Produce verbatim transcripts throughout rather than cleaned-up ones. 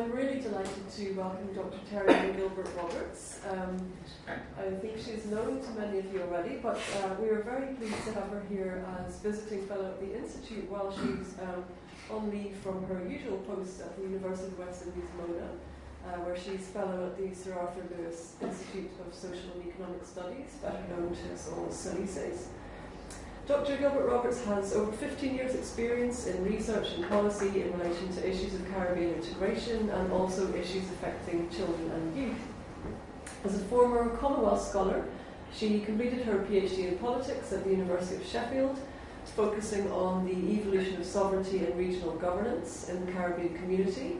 I'm really delighted to welcome Doctor Terry Gilbert Roberts. Um, I think she's known to many of you already, but uh, we are very pleased to have her here as visiting fellow at the Institute while she's um, on leave from her usual post at the University of West Indies, Mona, uh, where she's fellow at the Sir Arthur Lewis Institute of Social and Economic Studies, better known to us all as SOLICES. Doctor Gilbert Roberts has over fifteen years' experience in research and policy in relation to issues of Caribbean integration and also issues affecting children and youth. As a former Commonwealth scholar, she completed her PhD in politics at the University of Sheffield, focusing on the evolution of sovereignty and regional governance in the Caribbean community.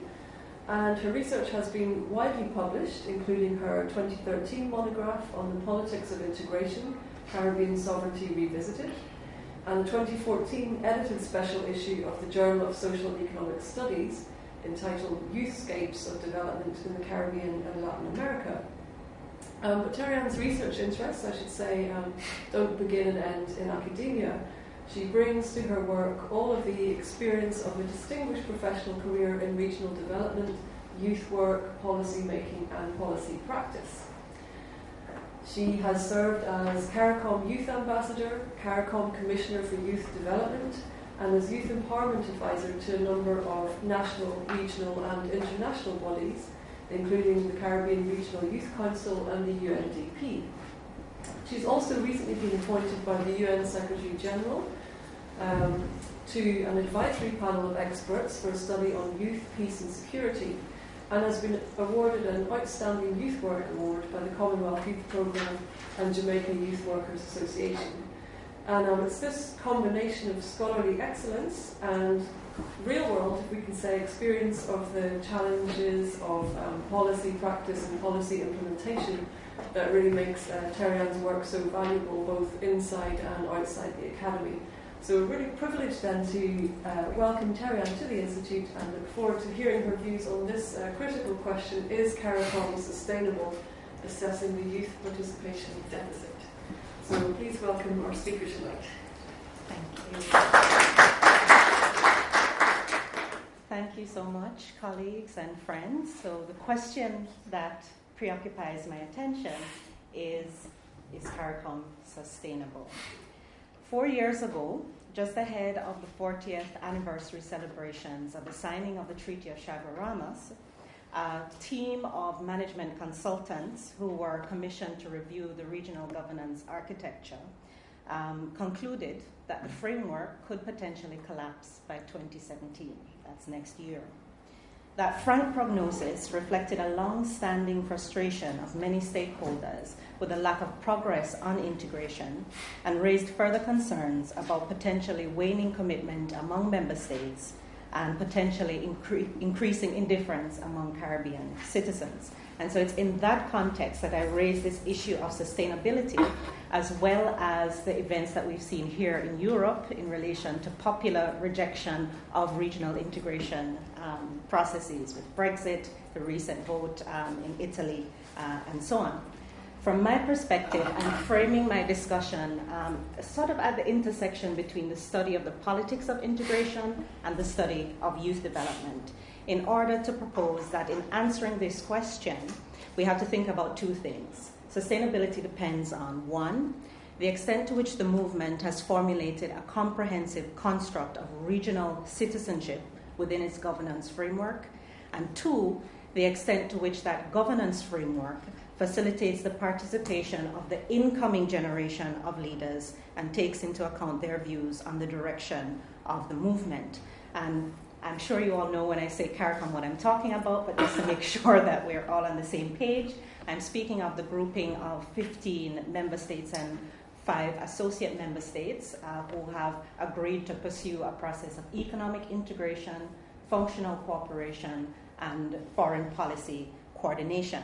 And her research has been widely published, including her twenty thirteen monograph on the politics of integration, Caribbean Sovereignty Revisited, and the twenty fourteen edited special issue of the Journal of Social and Economic Studies entitled Youthscapes of Development in the Caribbean and Latin America. Um, but Terri-Ann's research interests, I should say, um, don't begin and end in academia. She brings to her work all of the experience of a distinguished professional career in regional development, youth work, policy making, and policy practice. She has served as CARICOM Youth Ambassador, CARICOM Commissioner for Youth Development, and as Youth Empowerment Advisor to a number of national, regional, and international bodies, including the Caribbean Regional Youth Council and the U N D P. She's also recently been appointed by the U N Secretary General um, to an advisory panel of experts for a study on youth, peace, and security, and has been awarded an Outstanding Youth Work Award by the Commonwealth Youth Programme and Jamaica Youth Workers Association. And um, it's this combination of scholarly excellence and real-world, if we can say, experience of the challenges of um, policy practice and policy implementation that really makes uh, Terri-Ann's work so valuable both inside and outside the academy. So we're really privileged then to uh, welcome Terri-Ann to the Institute and look forward to hearing her views on this uh, critical question, is CARICOM sustainable, assessing the youth participation deficit? So please welcome our speaker tonight. Thank you. Thank you so much, colleagues and friends. So the question that preoccupies my attention is, is CARICOM sustainable? Four years ago, just ahead of the fortieth anniversary celebrations of the signing of the Treaty of Chaguaramas, a team of management consultants who were commissioned to review the regional governance architecture um, concluded that the framework could potentially collapse by twenty seventeen. That's next year. That frank prognosis reflected a long-standing frustration of many stakeholders with a lack of progress on integration and raised further concerns about potentially waning commitment among member states and potentially incre- increasing indifference among Caribbean citizens. And so it's in that context that I raise this issue of sustainability, as well as the events that we've seen here in Europe in relation to popular rejection of regional integration um, processes with Brexit, the recent vote um, in Italy, uh, and so on. From my perspective, I'm framing my discussion um, sort of at the intersection between the study of the politics of integration and the study of youth development, in order to propose that in answering this question, we have to think about two things. Sustainability depends on, one, the extent to which the movement has formulated a comprehensive construct of regional citizenship within its governance framework, and two, the extent to which that governance framework facilitates the participation of the incoming generation of leaders and takes into account their views on the direction of the movement. And I'm sure you all know when I say CARICOM what I'm talking about, but just to make sure that we're all on the same page, I'm speaking of the grouping of fifteen member states and five associate member states uh, who have agreed to pursue a process of economic integration, functional cooperation, and foreign policy coordination.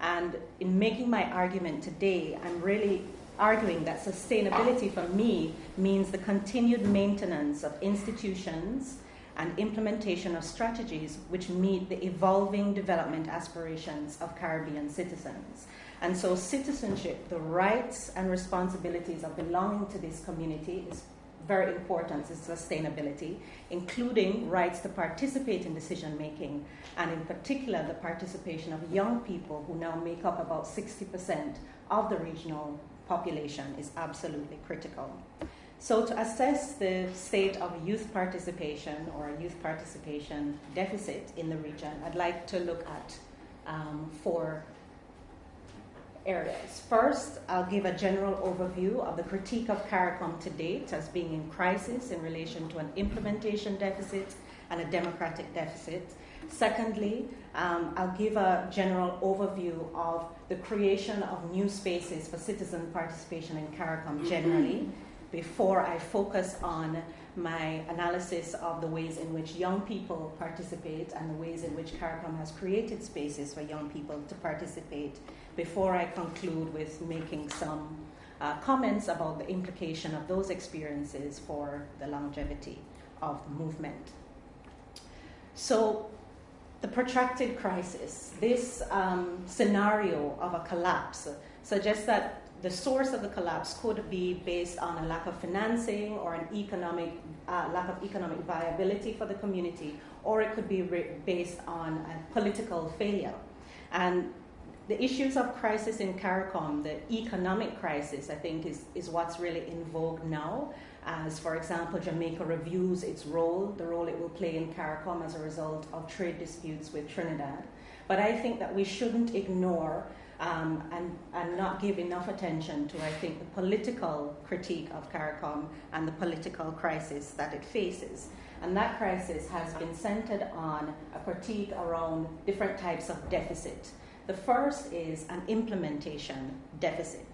And in making my argument today, I'm really arguing that sustainability for me means the continued maintenance of institutions and implementation of strategies which meet the evolving development aspirations of Caribbean citizens. And so citizenship, the rights and responsibilities of belonging to this community, is very important is sustainability, including rights to participate in decision-making, and in particular, the participation of young people who now make up about sixty percent of the regional population is absolutely critical. So to assess the state of youth participation or youth participation deficit in the region, I'd like to look at um, four areas. First, I'll give a general overview of the critique of CARICOM to date as being in crisis in relation to an implementation deficit and a democratic deficit. Secondly, um, I'll give a general overview of the creation of new spaces for citizen participation in CARICOM generally, before I focus on my analysis of the ways in which young people participate and the ways in which CARICOM has created spaces for young people to participate, before I conclude with making some uh, comments about the implication of those experiences for the longevity of the movement. So, the protracted crisis, this um, scenario of a collapse, suggests that the source of the collapse could be based on a lack of financing or an economic uh, lack of economic viability for the community, or it could be re- based on a political failure. And the issues of crisis in CARICOM, the economic crisis, I think is, is what's really in vogue now, as, for example, Jamaica reviews its role, the role it will play in CARICOM as a result of trade disputes with Trinidad. But I think that we shouldn't ignore Um, and, and not give enough attention to, I think, the political critique of CARICOM and the political crisis that it faces. And that crisis has been centered on a critique around different types of deficit. The first is an implementation deficit.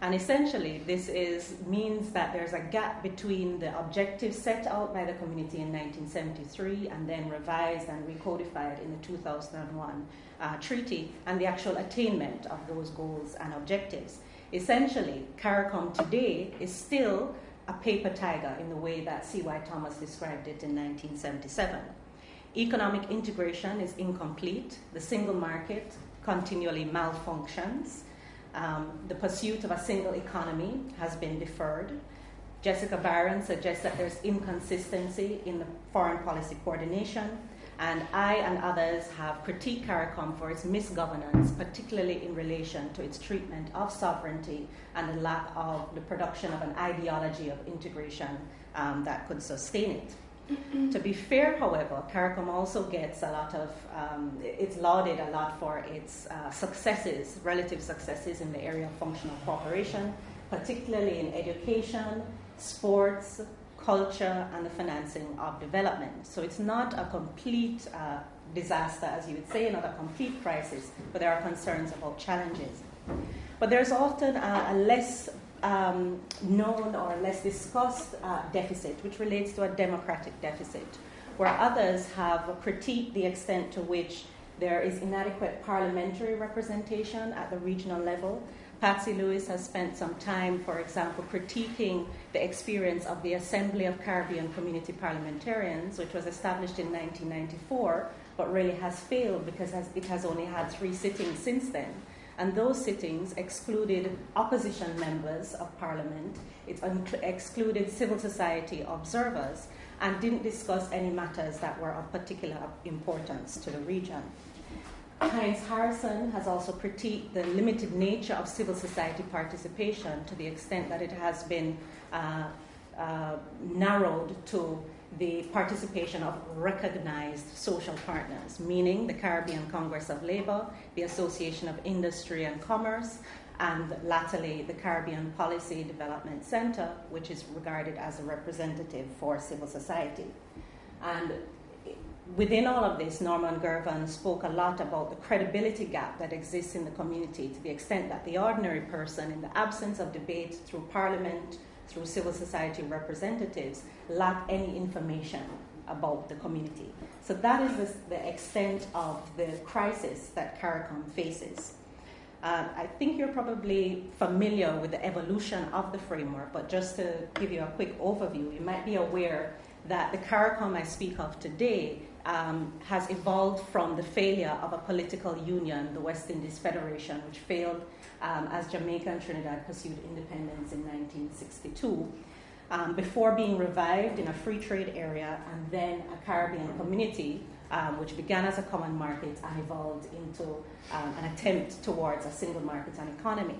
And essentially, this is, means that there's a gap between the objectives set out by the community in nineteen seventy-three and then revised and recodified in the two thousand one uh, treaty and the actual attainment of those goals and objectives. Essentially, CARICOM today is still a paper tiger in the way that C Y Thomas described it in nineteen seventy-seven. Economic integration is incomplete. The single market continually malfunctions. Um, the pursuit of a single economy has been deferred. Jessica Barron suggests that there's inconsistency in the foreign policy coordination, and I and others have critiqued CARICOM for its misgovernance, particularly in relation to its treatment of sovereignty and the lack of the production of an ideology of integration um, that could sustain it. To be fair, however, CARICOM also gets a lot of, um, it's lauded a lot for its uh, successes, relative successes in the area of functional cooperation, particularly in education, sports, culture, and the financing of development. So it's not a complete uh, disaster, as you would say, not a complete crisis, but there are concerns about challenges. But there's often a, a less Um, known or less discussed uh, deficit, which relates to a democratic deficit, where others have critiqued the extent to which there is inadequate parliamentary representation at the regional level. Patsy Lewis has spent some time, for example, critiquing the experience of the Assembly of Caribbean Community Parliamentarians, which was established in nineteen ninety-four, but really has failed because it has only had three sittings since then. And those sittings excluded opposition members of parliament, it un- excluded civil society observers, and didn't discuss any matters that were of particular importance to the region. Heinz Harrison has also critiqued the limited nature of civil society participation to the extent that it has been uh, uh, narrowed to the participation of recognized social partners, meaning the Caribbean Congress of Labor, the Association of Industry and Commerce, and latterly the Caribbean Policy Development Center, which is regarded as a representative for civil society. And within all of this, Norman Girvan spoke a lot about the credibility gap that exists in the community to the extent that the ordinary person, in the absence of debate through parliament, through civil society representatives, lack any information about the community. So that is the extent of the crisis that CARICOM faces. Uh, I think you're probably familiar with the evolution of the framework, but just to give you a quick overview, you might be aware that the CARICOM I speak of today um, has evolved from the failure of a political union, the West Indies Federation, which failed Um, as Jamaica and Trinidad pursued independence in nineteen sixty-two, um, before being revived in a free trade area and then a Caribbean community, um, which began as a common market and evolved into um, an attempt towards a single market and economy.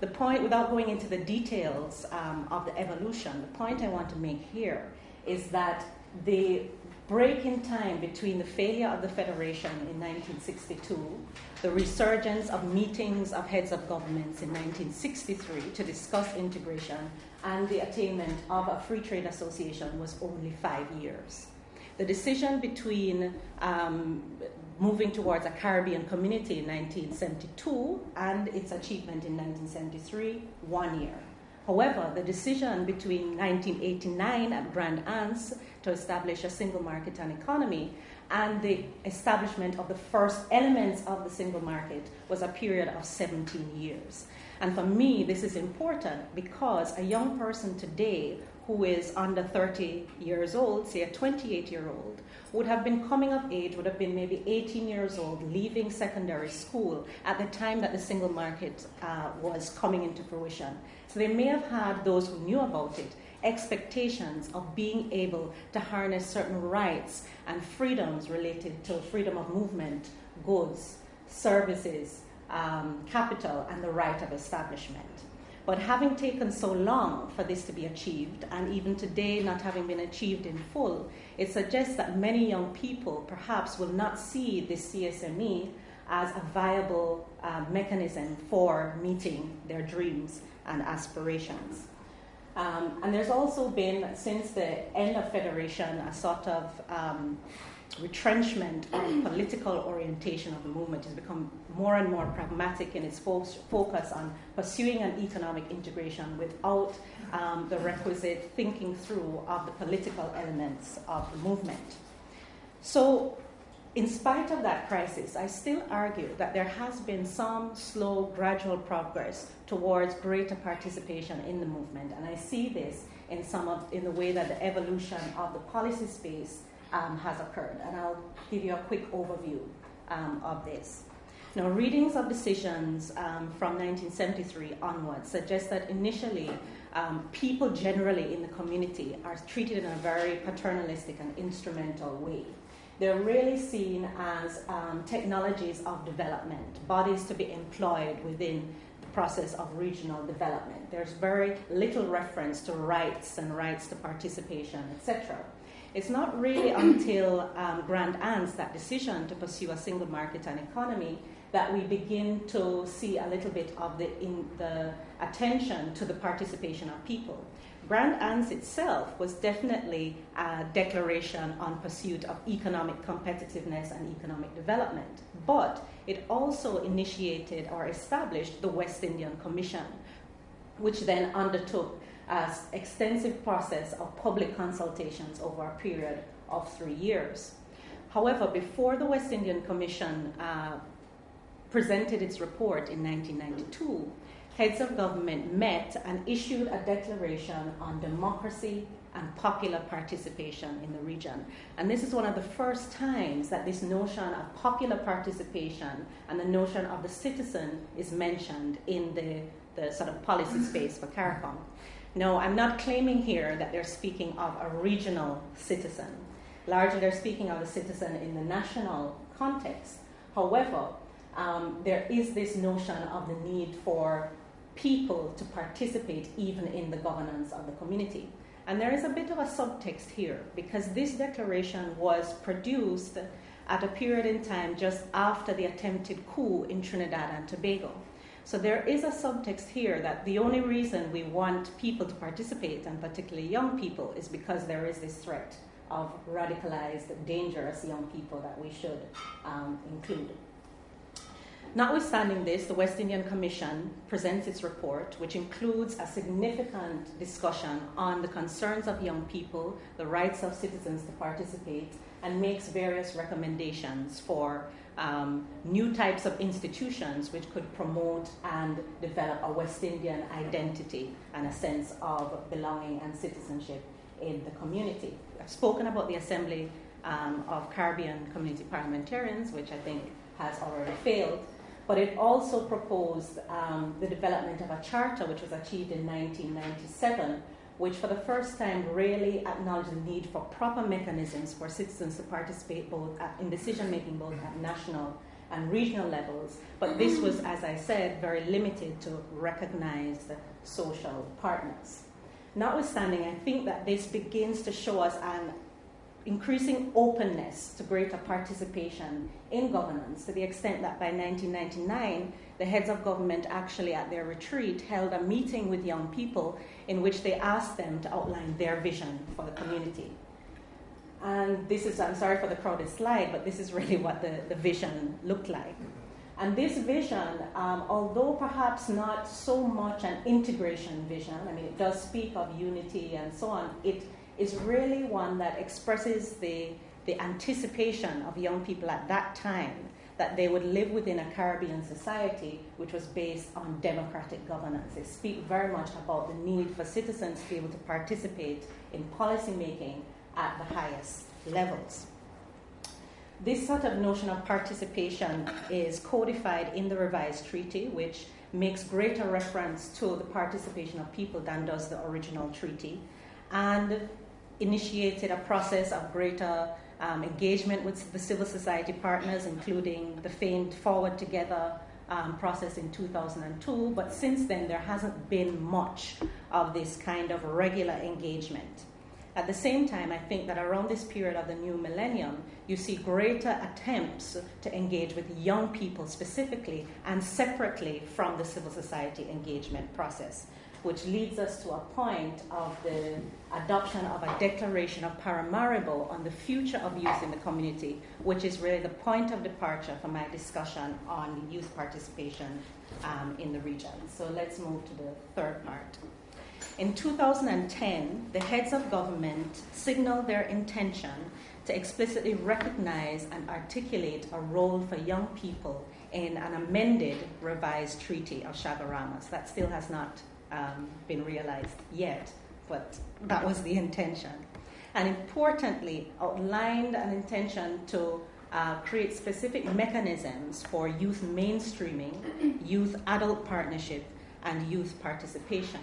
The point, without going into the details um, of the evolution, the point I want to make here is that the break in time between the failure of the Federation in nineteen sixty-two, the resurgence of meetings of heads of governments in nineteen sixty-three to discuss integration, and the attainment of a free trade association was only five years. The decision between um, moving towards a Caribbean community in nineteen seventy-two and its achievement in nineteen seventy-three, one year. However, the decision between nineteen eighty-nine at Grand Anse to establish a single market and economy and the establishment of the first elements of the single market was a period of seventeen years. And for me, this is important because a young person today who is under thirty years old, say a twenty-eight-year-old, would have been coming of age, would have been maybe eighteen years old, leaving secondary school at the time that the single market uh, was coming into fruition. So they may have had, those who knew about it, expectations of being able to harness certain rights and freedoms related to freedom of movement, goods, services, um, capital, and the right of establishment. But having taken so long for this to be achieved, and even today not having been achieved in full, it suggests that many young people perhaps will not see this C S M E as a viable uh, mechanism for meeting their dreams and aspirations. Um, and there's also been, since the end of Federation, a sort of um, retrenchment of political orientation of the movement. Has become more and more pragmatic in its fo- focus on pursuing an economic integration without um, the requisite thinking through of the political elements of the movement. So, in spite of that crisis, I still argue that there has been some slow, gradual progress towards greater participation in the movement, and I see this in some of in the way that the evolution of the policy space Um, has occurred, and I'll give you a quick overview um, of this. Now, readings of decisions um, from nineteen seventy-three onwards suggest that initially um, people generally in the community are treated in a very paternalistic and instrumental way. They're really seen as um, technologies of development, bodies to be employed within the process of regional development. There's very little reference to rights and rights to participation, et cetera. It's not really until um, Grand Anse, that decision to pursue a single market and economy, that we begin to see a little bit of the, in the attention to the participation of people. Grand Anse itself was definitely a declaration on pursuit of economic competitiveness and economic development, but it also initiated or established the West Indian Commission, which then undertook an extensive process of public consultations over a period of three years. However, before the West Indian Commission uh, presented its report in nineteen ninety-two, heads of government met and issued a declaration on democracy and popular participation in the region. And this is one of the first times that this notion of popular participation and the notion of the citizen is mentioned in the, the sort of policy space for CARICOM. No, I'm not claiming here that they're speaking of a regional citizen. Largely, they're speaking of a citizen in the national context. However, um, there is this notion of the need for people to participate even in the governance of the community. And there is a bit of a subtext here, because this declaration was produced at a period in time just after the attempted coup in Trinidad and Tobago. So there is a subtext here that the only reason we want people to participate, and particularly young people, is because there is this threat of radicalized, dangerous young people that we should um, include. Notwithstanding this, the West Indian Commission presents its report, which includes a significant discussion on the concerns of young people, the rights of citizens to participate, and makes various recommendations for Um, new types of institutions which could promote and develop a West Indian identity and a sense of belonging and citizenship in the community. I've spoken about the Assembly um, of Caribbean Community Parliamentarians, which I think has already failed, but it also proposed um, the development of a charter which was achieved in nineteen ninety-seven, which for the first time really acknowledged the need for proper mechanisms for citizens to participate both at, in decision-making both at national and regional levels. But this was, as I said, very limited to recognized social partners. Notwithstanding, I think that this begins to show us an increasing openness to greater participation in governance, to the extent that by nineteen ninety-nine, the heads of government actually at their retreat held a meeting with young people in which they asked them to outline their vision for the community. And this is, I'm sorry for the crowded slide, but this is really what the, the vision looked like. And this vision, um, although perhaps not so much an integration vision, I mean, it does speak of unity and so on, it is really one that expresses the, the anticipation of young people at that time that they would live within a Caribbean society which was based on democratic governance. They speak very much about the need for citizens to be able to participate in policy making at the highest levels. This sort of notion of participation is codified in the revised treaty, which makes greater reference to the participation of people than does the original treaty, and initiated a process of greater um, engagement with the civil society partners, including the famed Forward Together um, process in two thousand two. But since then, there hasn't been much of this kind of regular engagement. At the same time, I think that around this period of the new millennium, you see greater attempts to engage with young people specifically and separately from the civil society engagement process, which leads us to a point of the adoption of a Declaration of Paramaribo on the future of youth in the community, which is really the point of departure for my discussion on youth participation um, in the region. So let's move to the third part. In two thousand ten, the heads of government signaled their intention to explicitly recognize and articulate a role for young people in an amended revised Treaty of Chaguaramas. That still has not um, been realized yet, but that was the intention. And importantly, outlined an intention to uh, create specific mechanisms for youth mainstreaming, youth-adult partnership, and youth participation.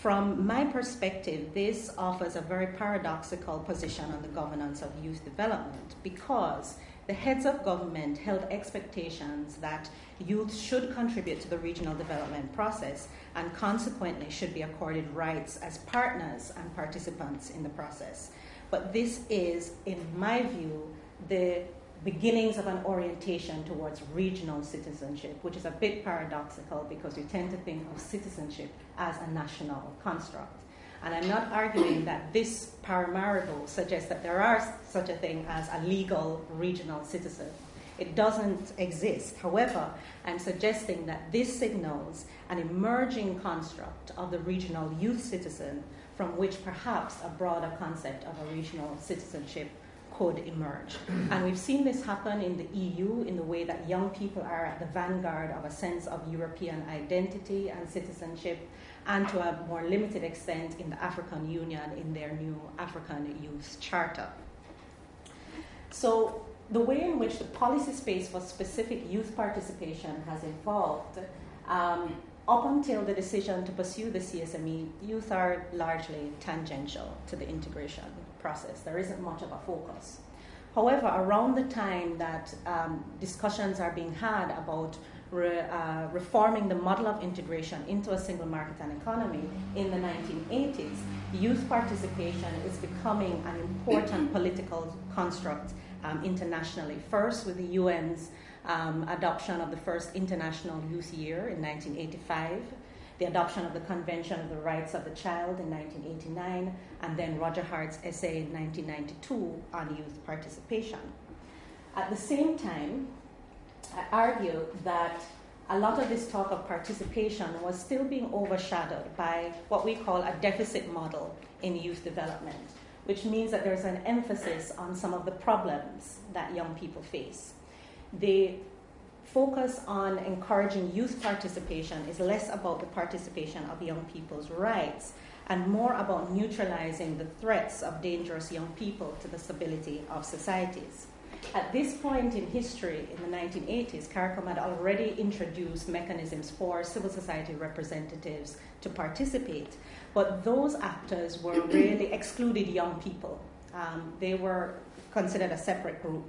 From my perspective, this offers a very paradoxical position on the governance of youth development, because the heads of government held expectations that youth should contribute to the regional development process and consequently should be accorded rights as partners and participants in the process. But this is, in my view, the beginnings of an orientation towards regional citizenship, which is a bit paradoxical because we tend to think of citizenship as a national construct. And I'm not arguing that this Paramaribo suggests that there are such a thing as a legal regional citizen. It doesn't exist. However, I'm suggesting that this signals an emerging construct of the regional youth citizen from which perhaps a broader concept of a regional citizenship could emerge. And we've seen this happen in the E U in the way that young people are at the vanguard of a sense of European identity and citizenship, and to a more limited extent in the African Union in their new African Youth Charter. So the way in which the policy space for specific youth participation has evolved, um, up until the decision to pursue the C S M E, youth are largely tangential to the integration process. There isn't much of a focus. However, around the time that um, discussions are being had about re, uh, reforming the model of integration into a single market and economy in the nineteen eighties, youth participation is becoming an important political construct um, internationally, first with the U N's um, adoption of the first International Youth Year in nineteen eighty-five, the adoption of the Convention of the Rights of the Child in nineteen eighty-nine, and then Roger Hart's essay in nineteen ninety-two on youth participation. At the same time, I argue that a lot of this talk of participation was still being overshadowed by what we call a deficit model in youth development, which means that there's an emphasis on some of the problems that young people face. They focus on encouraging youth participation is less about the participation of young people's rights and more about neutralizing the threats of dangerous young people to the stability of societies. At this point in history, in the nineteen eighties, CARICOM had already introduced mechanisms for civil society representatives to participate, but those actors were really excluded young people. Um, they were considered a separate group.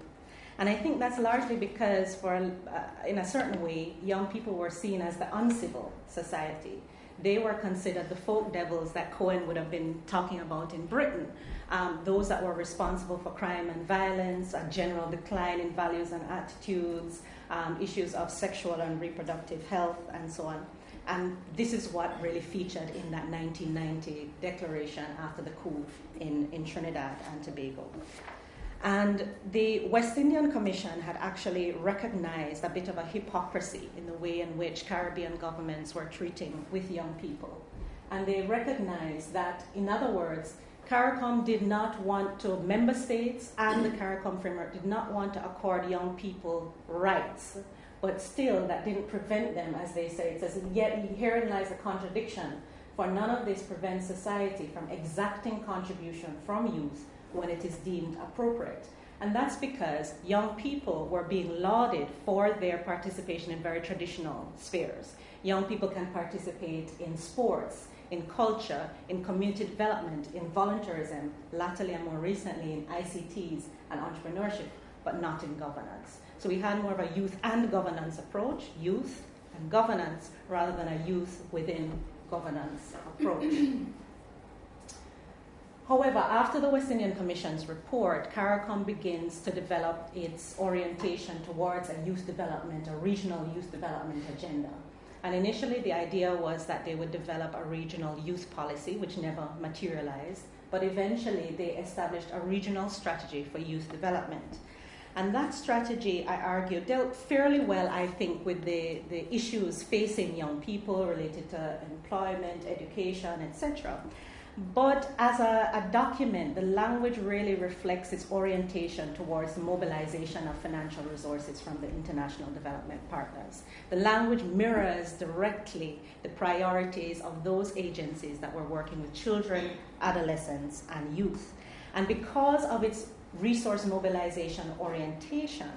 And I think that's largely because, for uh, in a certain way, young people were seen as the uncivil society. They were considered the folk devils that Cohen would have been talking about in Britain, um, those that were responsible for crime and violence, a general decline in values and attitudes, um, issues of sexual and reproductive health, and so on. And this is what really featured in that nineteen ninety declaration after the coup in, in Trinidad and Tobago. And the West Indian Commission had actually recognized a bit of a hypocrisy in the way in which Caribbean governments were treating with young people. And they recognized that, in other words, CARICOM did not want to, member states and the CARICOM framework did not want to accord young people rights, but still that didn't prevent them, as they say. It says, yet herein lies a contradiction, for none of this prevents society from exacting contribution from youth when it is deemed appropriate. And that's because young people were being lauded for their participation in very traditional spheres. Young people can participate in sports, in culture, in community development, in volunteerism, latterly and more recently in I C Ts and entrepreneurship, but not in governance. So we had more of a youth and governance approach, youth and governance, rather than a youth within governance approach. However, after the West Indian Commission's report, CARICOM begins to develop its orientation towards a youth development, a regional youth development agenda. And initially the idea was that they would develop a regional youth policy, which never materialized, but eventually they established a regional strategy for youth development. And that strategy, I argue, dealt fairly well, I think, with the, the issues facing young people related to employment, education, et cetera. But as a, a document, the language really reflects its orientation towards the mobilization of financial resources from the international development partners. The language mirrors directly the priorities of those agencies that were working with children, adolescents, and youth. And because of its resource mobilization orientation,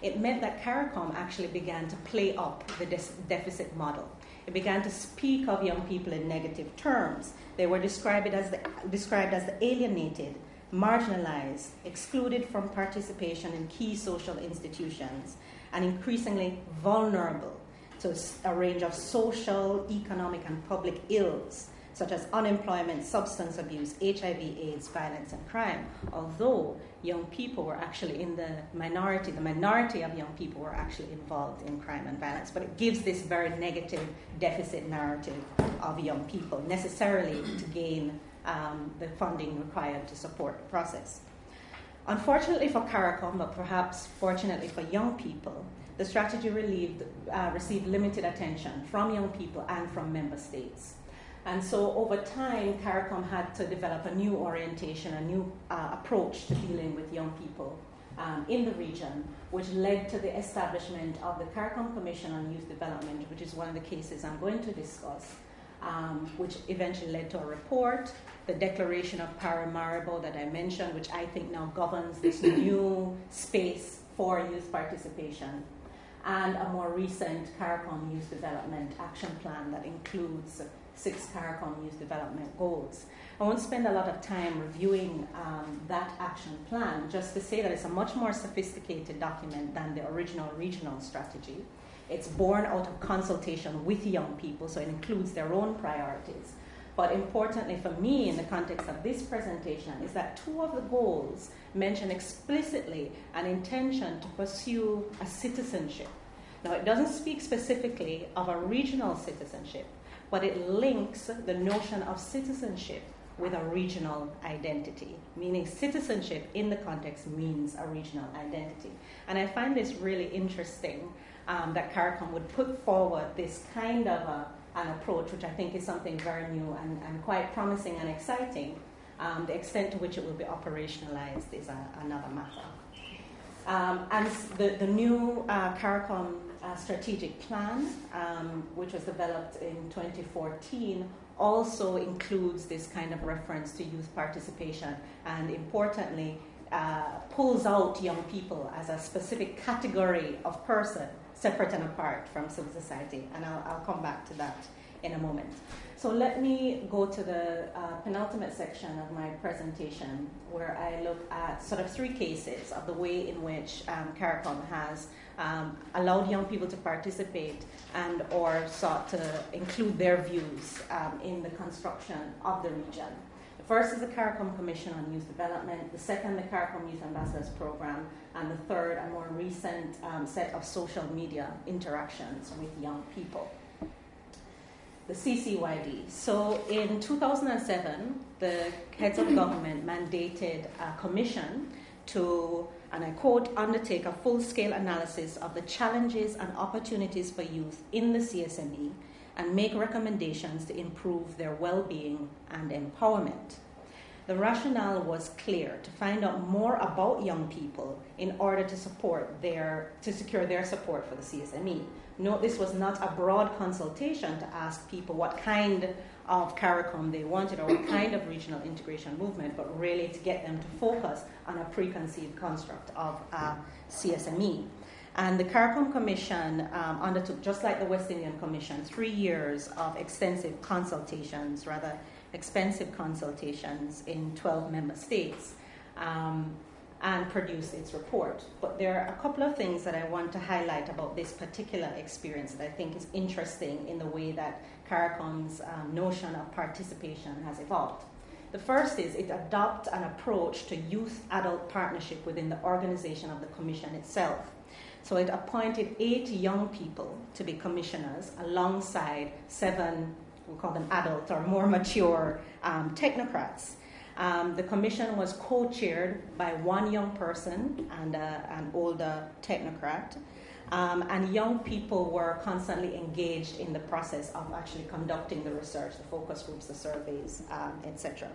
it meant that CARICOM actually began to play up the de- deficit model. It began to speak of young people in negative terms. They were described as the, described as the alienated, marginalized, excluded from participation in key social institutions, and increasingly vulnerable to a range of social, economic, and public ills, such as unemployment, substance abuse, H I V, AIDS, violence, and crime. Although young people were actually in the minority, the minority of young people were actually involved in crime and violence. But it gives this very negative deficit narrative of young people, necessarily to gain um, the funding required to support the process. Unfortunately for CARICOM, but perhaps fortunately for young people, the strategy relieved, uh, received limited attention from young people and from member states. And so over time, CARICOM had to develop a new orientation, a new uh, approach to dealing with young people um, in the region, which led to the establishment of the CARICOM Commission on Youth Development, which is one of the cases I'm going to discuss, um, which eventually led to a report, the Declaration of Paramaribo that I mentioned, which I think now governs this new space for youth participation, and a more recent CARICOM Youth Development Action Plan that includes six CARICOM Youth Development Goals. I won't spend a lot of time reviewing um, that action plan, just to say that it's a much more sophisticated document than the original regional strategy. It's born out of consultation with young people, so it includes their own priorities. But importantly for me, in the context of this presentation, is that two of the goals mention explicitly an intention to pursue a citizenship. Now, it doesn't speak specifically of a regional citizenship, but it links the notion of citizenship with a regional identity, meaning citizenship in the context means a regional identity. And I find this really interesting um, that CARICOM would put forward this kind of a, an approach, which I think is something very new and, and quite promising and exciting. Um, the extent to which it will be operationalized is a, another matter. Um, and the, the new uh, CARICOM Uh, strategic plan, um, which was developed in twenty fourteen, also includes this kind of reference to youth participation, and importantly uh, pulls out young people as a specific category of person, separate and apart from civil society. And I'll, I'll come back to that in a moment. So let me go to the uh, penultimate section of my presentation, where I look at sort of three cases of the way in which um, CARICOM has um, allowed young people to participate and or sought to include their views um, in the construction of the region. The first is the CARICOM Commission on Youth Development, the second, the CARICOM Youth Ambassadors Program, and the third, a more recent um, set of social media interactions with young people. The C C Y D. So in two thousand seven, the heads of government mandated a commission to, and I quote, undertake a full-scale analysis of the challenges and opportunities for youth in the C S M E and make recommendations to improve their well-being and empowerment. The rationale was clear: to find out more about young people in order to support their, to secure their support for the C S M E. Note this was not a broad consultation to ask people what kind of CARICOM they wanted or what kind of regional integration movement, but really to get them to focus on a preconceived construct of uh, C S M E. And the CARICOM Commission um, undertook, just like the West Indian Commission, three years of extensive consultations, rather expensive consultations in twelve member states, um, and produced its report. But there are a couple of things that I want to highlight about this particular experience that I think is interesting in the way that CARICOM's um, notion of participation has evolved. The first is it adopts an approach to youth-adult partnership within the organization of the commission itself. So it appointed eight young people to be commissioners alongside seven, we'll call them adult or more mature um, technocrats. Um, the commission was co-chaired by one young person and uh, an older technocrat. Um, and young people were constantly engaged in the process of actually conducting the research, the focus groups, the surveys, um, et cetera.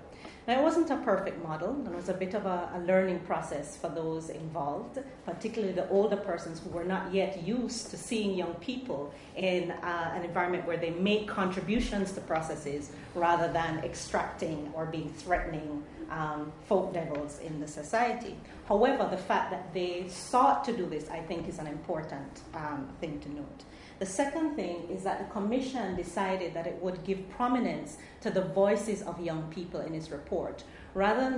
Now, it wasn't a perfect model. It was a bit of a, a learning process for those involved, particularly the older persons who were not yet used to seeing young people in uh, an environment where they make contributions to processes rather than extracting or being threatening Um, folk devils in the society. However, the fact that they sought to do this, I think, is an important um, thing to note. The second thing is that the commission decided that it would give prominence to the voices of young people in its report, rather than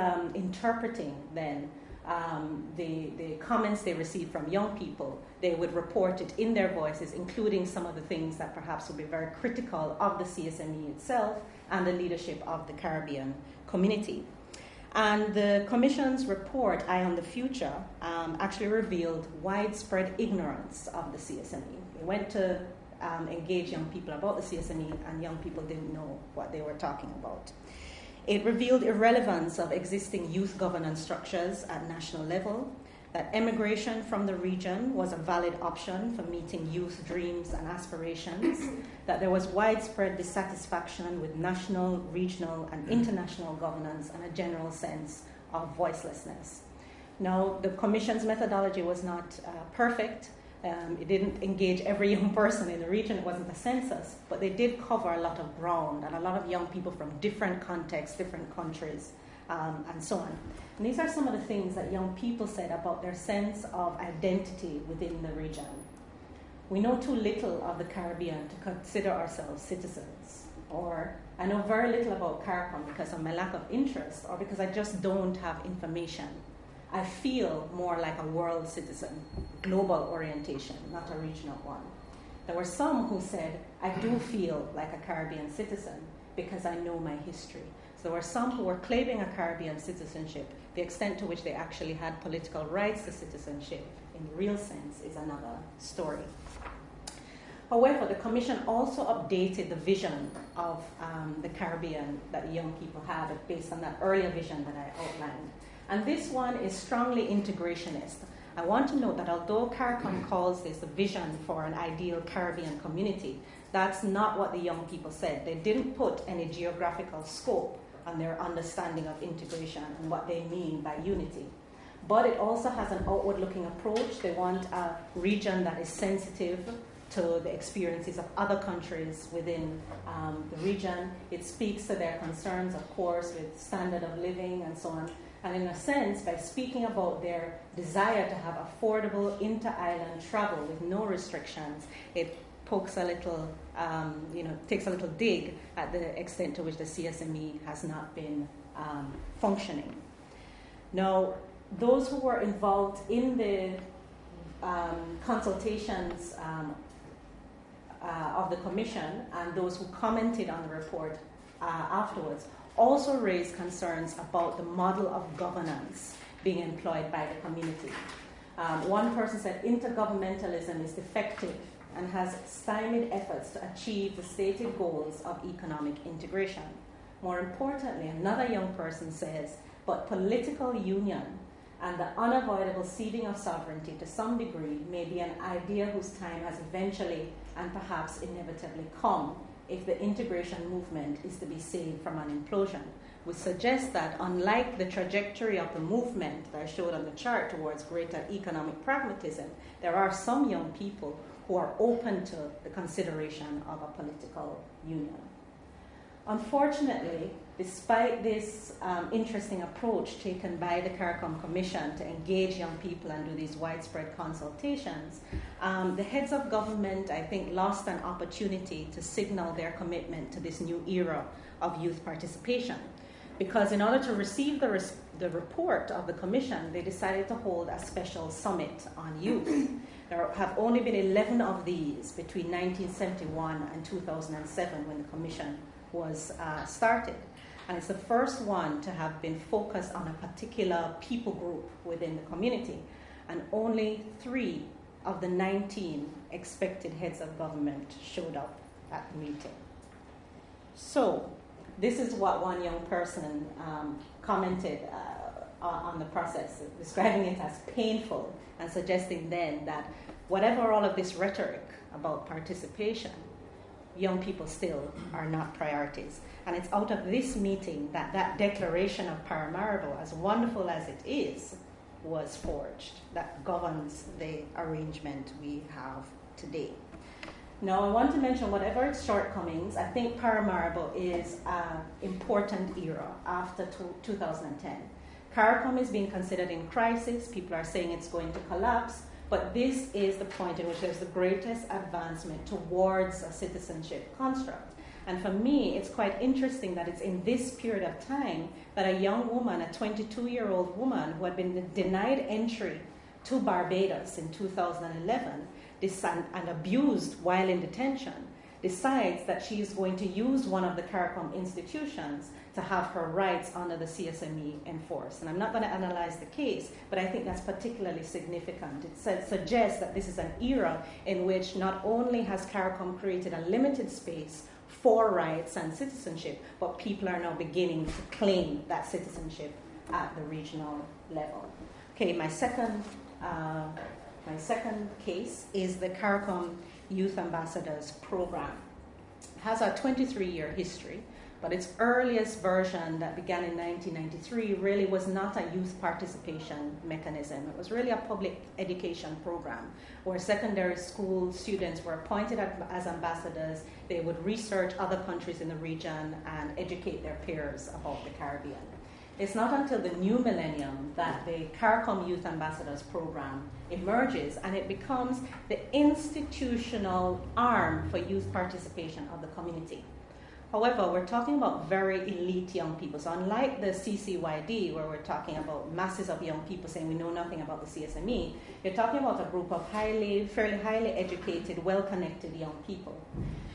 um, interpreting then um, the, the comments they received from young people. They would report it in their voices, including some of the things that perhaps would be very critical of the C S M E itself and the leadership of the Caribbean community. And the Commission's report, Eye on the Future, um, actually revealed widespread ignorance of the C S M E. They went to um, engage young people about the C S M E, and young people didn't know what they were talking about. It revealed irrelevance of existing youth governance structures at national level, that emigration from the region was a valid option for meeting youth dreams and aspirations, that there was widespread dissatisfaction with national, regional, and international governance, and a general sense of voicelessness. Now, the Commission's methodology was not uh, perfect. Um, it didn't engage every young person in the region. It wasn't a census, but they did cover a lot of ground, and a lot of young people from different contexts, different countries, um, and so on. And these are some of the things that young people said about their sense of identity within the region. We know too little of the Caribbean to consider ourselves citizens. Or, I know very little about CARICOM because of my lack of interest, or because I just don't have information. I feel more like a world citizen, global orientation, not a regional one. There were some who said, I do feel like a Caribbean citizen because I know my history. So there were some who were claiming a Caribbean citizenship. The extent to which they actually had political rights to citizenship, in the real sense, is another story. However, the Commission also updated the vision of um, the Caribbean that young people have based on that earlier vision that I outlined. And this one is strongly integrationist. I want to note that although CARICOM calls this the vision for an ideal Caribbean community, that's not what the young people said. They didn't put any geographical scope on their understanding of integration and what they mean by unity. But it also has an outward-looking approach. They want a region that is sensitive to the experiences of other countries within um, the region. It speaks to their concerns, of course, with standard of living and so on. and in a sense, by speaking about their desire to have affordable inter-island travel with no restrictions, it pokes a little, um, you know, takes a little dig at the extent to which the C S M E has not been um, functioning. Now, those who were involved in the um, consultations um, uh, of the Commission and those who commented on the report uh, afterwards also raised concerns about the model of governance being employed by the community. Um, one person said intergovernmentalism is defective and has stymied efforts to achieve the stated goals of economic integration. More importantly, another young person says, but political union and the unavoidable ceding of sovereignty to some degree may be an idea whose time has eventually and perhaps inevitably come if the integration movement is to be saved from an implosion, which suggests that unlike the trajectory of the movement that I showed on the chart towards greater economic pragmatism, there are some young people who are open to the consideration of a political union. Unfortunately, despite this um, interesting approach taken by the CARICOM Commission to engage young people and do these widespread consultations, um, the heads of government, I think, lost an opportunity to signal their commitment to this new era of youth participation. Because in order to receive the, res- the report of the Commission, they decided to hold a special summit on youth. There have only been eleven of these between nineteen seventy-one and two thousand seven when the Commission was uh, started. And it's the first one to have been focused on a particular people group within the community. And only three of the nineteen expected heads of government showed up at the meeting. So this is what one young person um, commented uh, on the process, describing it as painful and suggesting then that whatever all of this rhetoric about participation, young people still are not priorities. And it's out of this meeting that that Declaration of Paramaribo, as wonderful as it is, was forged, that governs the arrangement we have today. Now, I want to mention whatever its shortcomings, I think Paramaribo is an important era after two thousand ten. CARICOM is being considered in crisis. People are saying it's going to collapse. But this is the point in which there's the greatest advancement towards a citizenship construct. And for me, it's quite interesting that it's in this period of time that a young woman, a twenty-two-year-old woman who had been denied entry to Barbados in two thousand eleven and abused while in detention, decides that she is going to use one of the CARICOM institutions to have her rights under the C S M E enforced. And I'm not going to analyze the case, but I think that's particularly significant. It said, suggests that this is an era in which not only has CARICOM created a limited space for rights and citizenship, but people are now beginning to claim that citizenship at the regional level. Okay, my second, uh, my second case is the CARICOM Youth Ambassadors Program. It has a twenty-three-year history, but its earliest version that began in nineteen ninety-three really was not a youth participation mechanism. It was really a public education program where secondary school students were appointed as ambassadors. They would research other countries in the region and educate their peers about the Caribbean. It's not until the new millennium that the CARICOM Youth Ambassadors Program emerges, and it becomes the institutional arm for youth participation of the community. However, we're talking about very elite young people. So unlike the C C Y D, where we're talking about masses of young people saying we know nothing about the C S M E, you're talking about a group of highly, fairly highly educated, well-connected young people.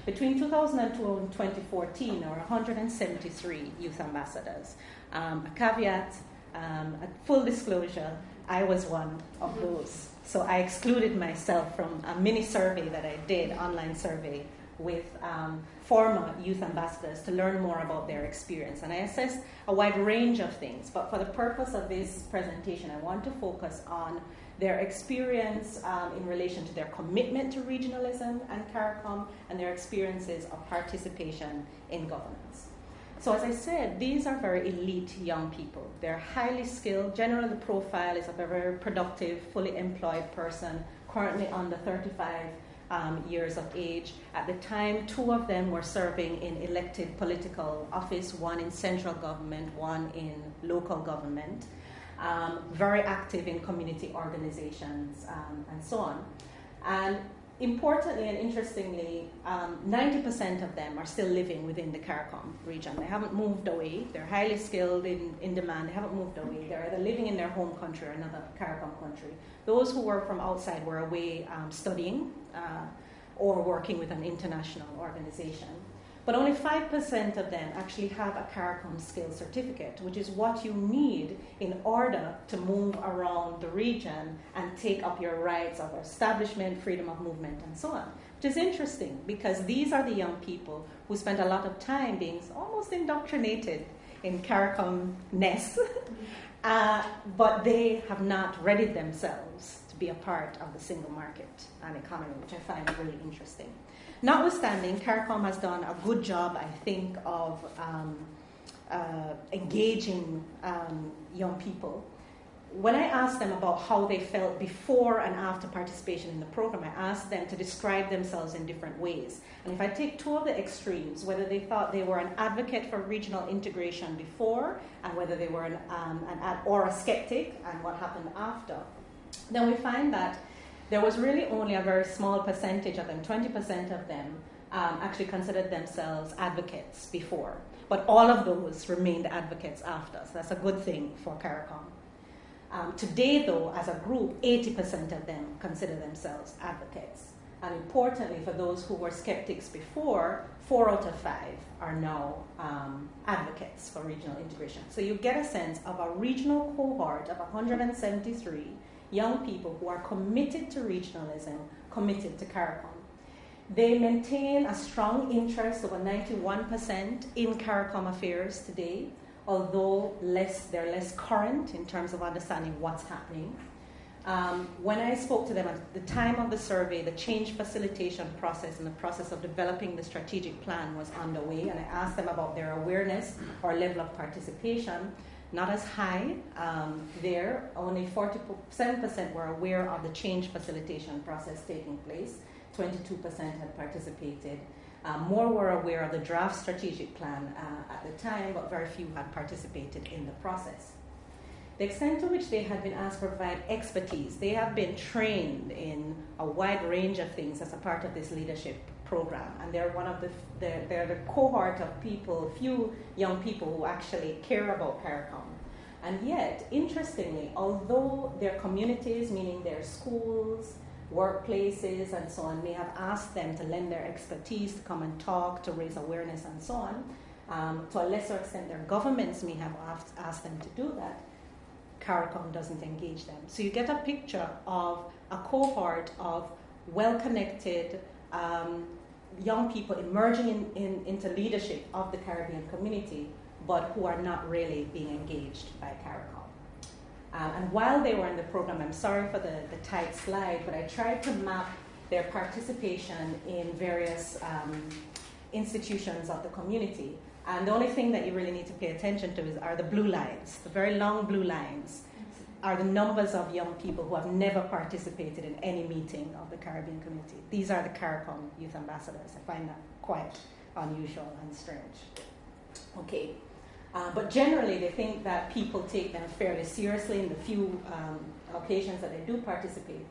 Between two thousand two and twenty fourteen, there were one hundred seventy-three youth ambassadors. Um, a caveat, um, a full disclosure, I was one of those. So I excluded myself from a mini survey that I did, online survey, with um, former youth ambassadors to learn more about their experience. And I assessed a wide range of things, but for the purpose of this presentation, I want to focus on their experience um, in relation to their commitment to regionalism and CARICOM and their experiences of participation in governance. So as I said, these are very elite young people. They're highly skilled. Generally, the profile is of a very productive, fully employed person, currently under thirty-five um, years of age. At the time, two of them were serving in elected political office, one in central government, one in local government, um, very active in community organizations, um, and so on. And importantly and interestingly, um, ninety percent of them are still living within the CARICOM region. They haven't moved away. They're highly skilled, in, in demand. They haven't moved away. They're either living in their home country or another CARICOM country. Those who were from outside were away um, studying uh, or working with an international organization. But only five percent of them actually have a CARICOM skill certificate, which is what you need in order to move around the region and take up your rights of establishment, freedom of movement, and so on. Which is interesting, because these are the young people who spend a lot of time being almost indoctrinated in CARICOM-ness, uh, but they have not readied themselves to be a part of the single market and economy, which I find really interesting. Notwithstanding, CARICOM has done a good job, I think, of um, uh, engaging um, young people. When I asked them about how they felt before and after participation in the program, I asked them to describe themselves in different ways. And if I take two of the extremes, whether they thought they were an advocate for regional integration before, and whether they were an, um, an ad- or a skeptic, and what happened after, then we find that there was really only a very small percentage of them, twenty percent of them, um, actually considered themselves advocates before. But all of those remained advocates after, so that's a good thing for CARICOM. Um, today, though, as a group, eighty percent of them consider themselves advocates. And importantly, for those who were skeptics before, four out of five are now um, advocates for regional integration. So you get a sense of a regional cohort of one hundred seventy-three young people who are committed to regionalism, committed to CARICOM. They maintain a strong interest, over ninety-one percent, in CARICOM affairs today, although less, they're less current in terms of understanding what's happening. Um, when I spoke to them at the time of the survey, the change facilitation process and the process of developing the strategic plan was underway, and I asked them about their awareness or level of participation. Not as high um, there. Only forty-seven percent were aware of the change facilitation process taking place. twenty-two percent had participated. Uh, more were aware of the draft strategic plan uh, at the time, but very few had participated in the process. The extent to which they had been asked to provide expertise, they have been trained in a wide range of things as a part of this leadership program, and they're one of the they're, they're the cohort of people, few young people who actually care about CARICOM. And yet, interestingly, although their communities, meaning their schools, workplaces, and so on, may have asked them to lend their expertise, to come and talk, to raise awareness, and so on, um, to a lesser extent, their governments may have asked, asked them to do that, CARICOM doesn't engage them. So you get a picture of a cohort of well-connected um, young people emerging in, in, into leadership of the Caribbean community, but who are not really being engaged by CARICOM. Um, and while they were in the program, I'm sorry for the, the tight slide, but I tried to map their participation in various um, institutions of the community. And the only thing that you really need to pay attention to is, are the blue lines, the very long blue lines, are the numbers of young people who have never participated in any meeting of the Caribbean community. These are the CARICOM youth ambassadors. I find that quite unusual and strange. Okay, uh, but generally they think that people take them fairly seriously in the few um, occasions that they do participate,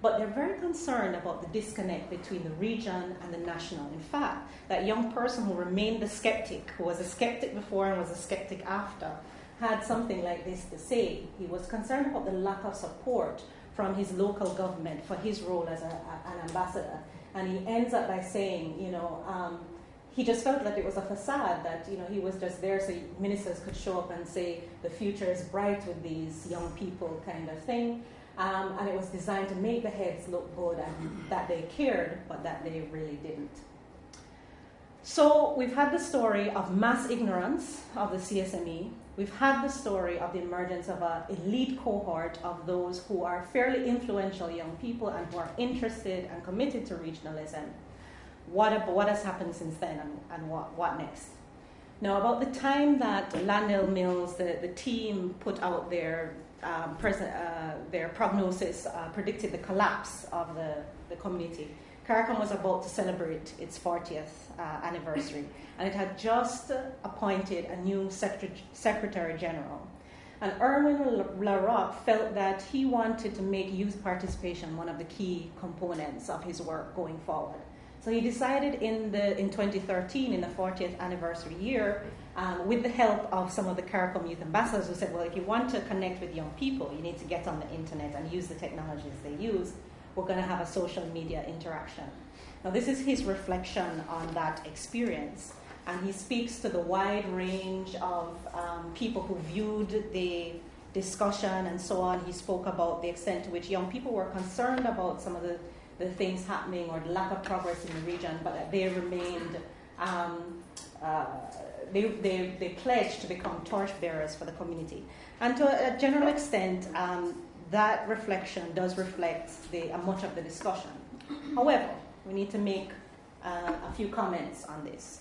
but they're very concerned about the disconnect between the region and the national. In fact, that young person who remained the skeptic, who was a skeptic before and was a skeptic after, had something like this to say. He was concerned about the lack of support from his local government for his role as a, a, an ambassador. And he ends up by saying, you know, um, he just felt that it was a facade, that, you know, he was just there so ministers could show up and say, the future is bright with these young people, kind of thing. Um, and it was designed to make the heads look good and that they cared, but that they really didn't. So we've had the story of mass ignorance of the C S M E. We've had the story of the emergence of an elite cohort of those who are fairly influential young people and who are interested and committed to regionalism. What, what has happened since then, and, and what, what next? Now, about the time that Landell Mills, the, the team, put out their, um, pres- uh, their prognosis, uh, predicted the collapse of the, the community, CARICOM was about to celebrate its fortieth uh, anniversary, and it had just appointed a new Secret- Secretary General. And Erwin Larocque felt that he wanted to make youth participation one of the key components of his work going forward. So he decided in the in twenty thirteen, in the fortieth anniversary year, um, with the help of some of the CARICOM youth ambassadors, who said, well, if you want to connect with young people, you need to get on the internet and use the technologies they use. We're going to have a social media interaction. Now, this is his reflection on that experience. And he speaks to the wide range of um, people who viewed the discussion and so on. He spoke about the extent to which young people were concerned about some of the, the things happening or the lack of progress in the region, but that they remained, um, uh, they, they, they pledged to become torchbearers for the community. And to a general extent, um, that reflection does reflect the, uh, much of the discussion. However, we need to make uh, a few comments on this.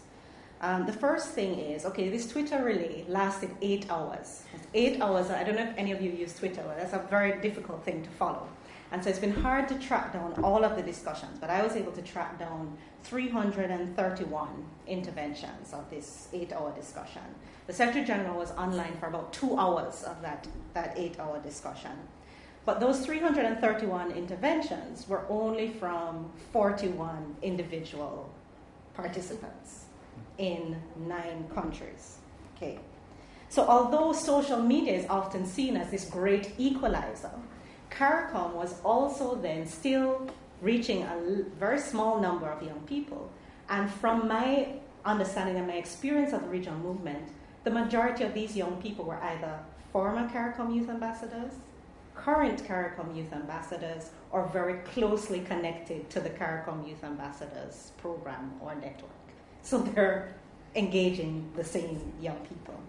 Um, the first thing is, okay, this Twitter relay lasted eight hours. Eight hours, I don't know if any of you use Twitter, but that's a very difficult thing to follow. And so it's been hard to track down all of the discussions, but I was able to track down three hundred thirty-one interventions of this eight-hour discussion. The Secretary General was online for about two hours of that, that eight-hour discussion. But those three hundred thirty-one interventions were only from forty-one individual participants in nine countries. Okay. So although social media is often seen as this great equalizer, CARICOM was also then still reaching a very small number of young people. And from my understanding and my experience of the regional movement, the majority of these young people were either former CARICOM youth ambassadors, current CARICOM youth ambassadors, or very closely connected to the CARICOM youth ambassadors program or network. So they're engaging the same young people.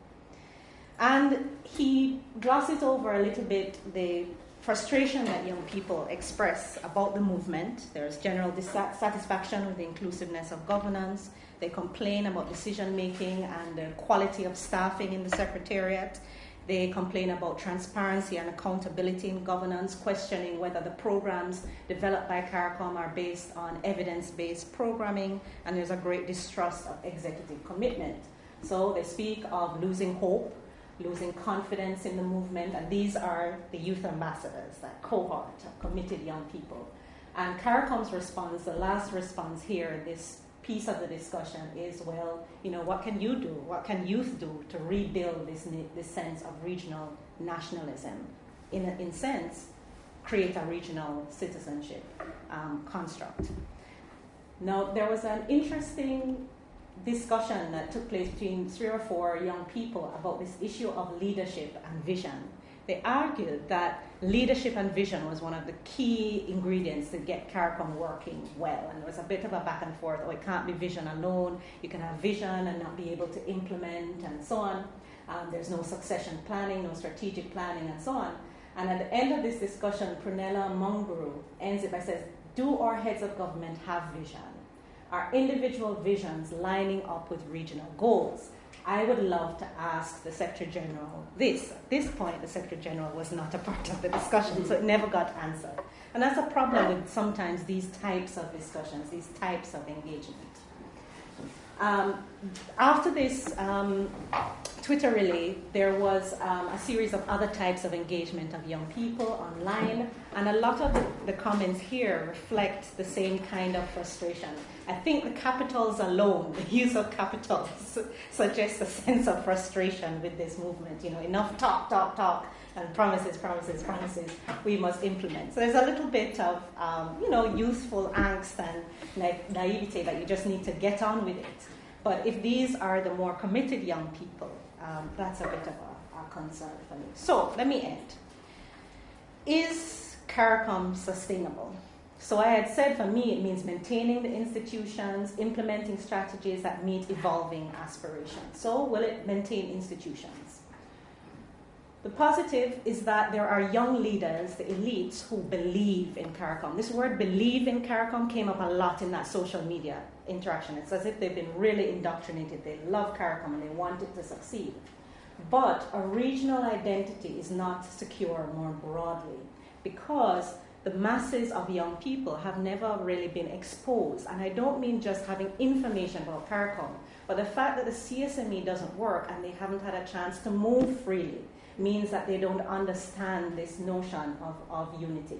And he glosses over a little bit the frustration that young people express about the movement. There's general dissatisfaction with the inclusiveness of governance. They complain about decision-making and the quality of staffing in the secretariat. They complain about transparency and accountability in governance, questioning whether the programs developed by CARICOM are based on evidence-based programming, and there's a great distrust of executive commitment. So they speak of losing hope, losing confidence in the movement, and these are the youth ambassadors, that cohort of committed young people. And CARICOM's response, the last response here, this piece of the discussion is, well, you know, what can you do? What can youth do to rebuild this this sense of regional nationalism? In a in sense, create a regional citizenship um, construct. Now, there was an interesting discussion that took place between three or four young people about this issue of leadership and vision. They argued that leadership and vision was one of the key ingredients to get CARICOM working well. And there was a bit of a back and forth, oh, it can't be vision alone. You can have vision and not be able to implement and so on. Um, there's no succession planning, no strategic planning and so on. And at the end of this discussion, Prunella Monguru ends it by saying, do our heads of government have vision? Are individual visions lining up with regional goals? I would love to ask the Secretary General this. At this point, the Secretary General was not a part of the discussion, so it never got answered. And that's a problem with sometimes these types of discussions, these types of engagement. Um, after this um, Twitter relay, there was um, a series of other types of engagement of young people online, and a lot of the, the comments here reflect the same kind of frustration. I think the capitals alone, the use of capitals, suggests a sense of frustration with this movement. You know, enough talk, talk, talk, and promises, promises, promises, we must implement. So there's a little bit of, um, you know, youthful angst and na- naivete that you just need to get on with it. But if these are the more committed young people, um, that's a bit of a, a concern for me. So let me end. Is CARICOM sustainable? So I had said for me it means maintaining the institutions, implementing strategies that meet evolving aspirations. So will it maintain institutions? The positive is that there are young leaders, the elites, who believe in CARICOM. This word believe in CARICOM came up a lot in that social media interaction. It's as if they've been really indoctrinated. They love CARICOM and they want it to succeed. But a regional identity is not secure more broadly because the masses of young people have never really been exposed. And I don't mean just having information about CARICOM, but the fact that the C S M E doesn't work and they haven't had a chance to move freely means that they don't understand this notion of, of unity.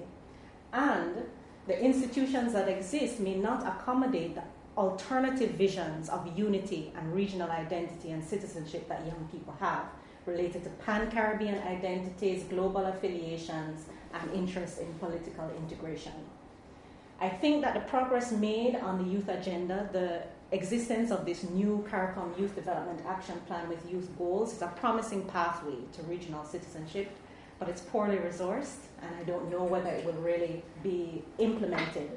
And the institutions that exist may not accommodate the alternative visions of unity and regional identity and citizenship that young people have, related to pan-Caribbean identities, global affiliations, and interest in political integration. I think that the progress made on the youth agenda, the existence of this new CARICOM Youth Development Action Plan with youth goals, is a promising pathway to regional citizenship, but it's poorly resourced, and I don't know whether it will really be implemented.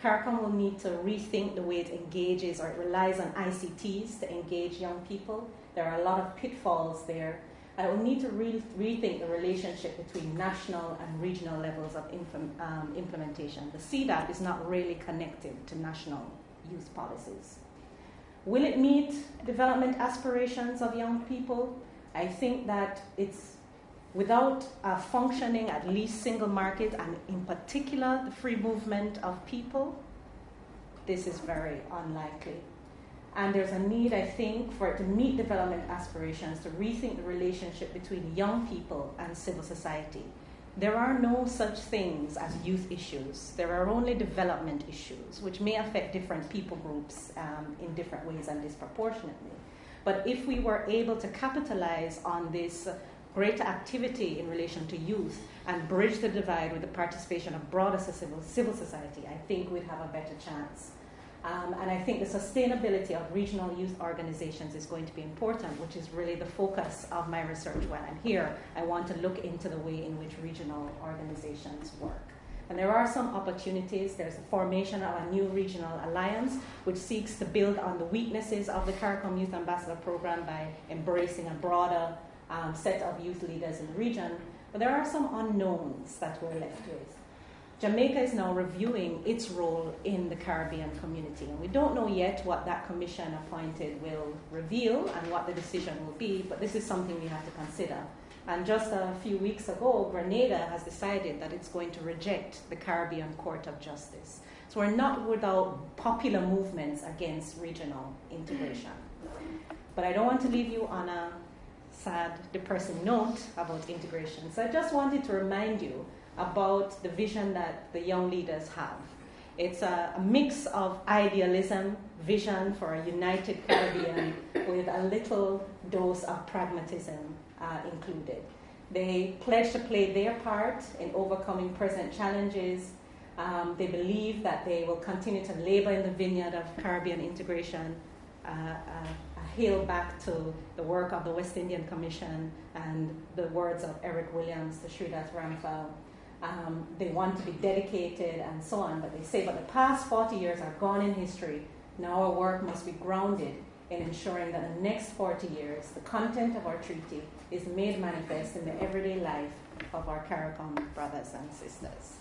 CARICOM will need to rethink the way it engages, or it relies on I C Ts to engage young people. There are a lot of pitfalls there. I will need to re- rethink the relationship between national and regional levels of infom- um, implementation. The C D A P is not really connected to national youth policies. Will it meet development aspirations of young people? I think that it's without a functioning, at least single market, and in particular the free movement of people, this is very unlikely. And there's a need, I think, for it to meet development aspirations, to rethink the relationship between young people and civil society. There are no such things as youth issues. There are only development issues, which may affect different people groups um, in different ways and disproportionately. But if we were able to capitalize on this greater activity in relation to youth and bridge the divide with the participation of broader civil, civil society, I think we'd have a better chance. Um, and I think the sustainability of regional youth organizations is going to be important, which is really the focus of my research when I'm here. I want to look into the way in which regional organizations work. And there are some opportunities. There's the formation of a new regional alliance, which seeks to build on the weaknesses of the CARICOM Youth Ambassador Program by embracing a broader um, set of youth leaders in the region. But there are some unknowns that we're left with. Jamaica is now reviewing its role in the Caribbean community, and we don't know yet what that commission appointed will reveal and what the decision will be, but this is something we have to consider. And just a few weeks ago, Grenada has decided that it's going to reject the Caribbean Court of Justice. So we're not without popular movements against regional integration. But I don't want to leave you on a sad, depressing note about integration, so I just wanted to remind you about the vision that the young leaders have. It's a, a mix of idealism, vision for a united Caribbean, with a little dose of pragmatism uh, included. They pledge to play their part in overcoming present challenges. Um, they believe that they will continue to labor in the vineyard of Caribbean integration, uh, uh, hail back to the work of the West Indian Commission and the words of Eric Williams, to Sridath Ramphal. Um, they want to be dedicated and so on, but they say, but the past forty years are gone in history. Now our work must be grounded in ensuring that the next forty years, the content of our treaty is made manifest in the everyday life of our CARICOM brothers and sisters.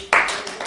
Thank you.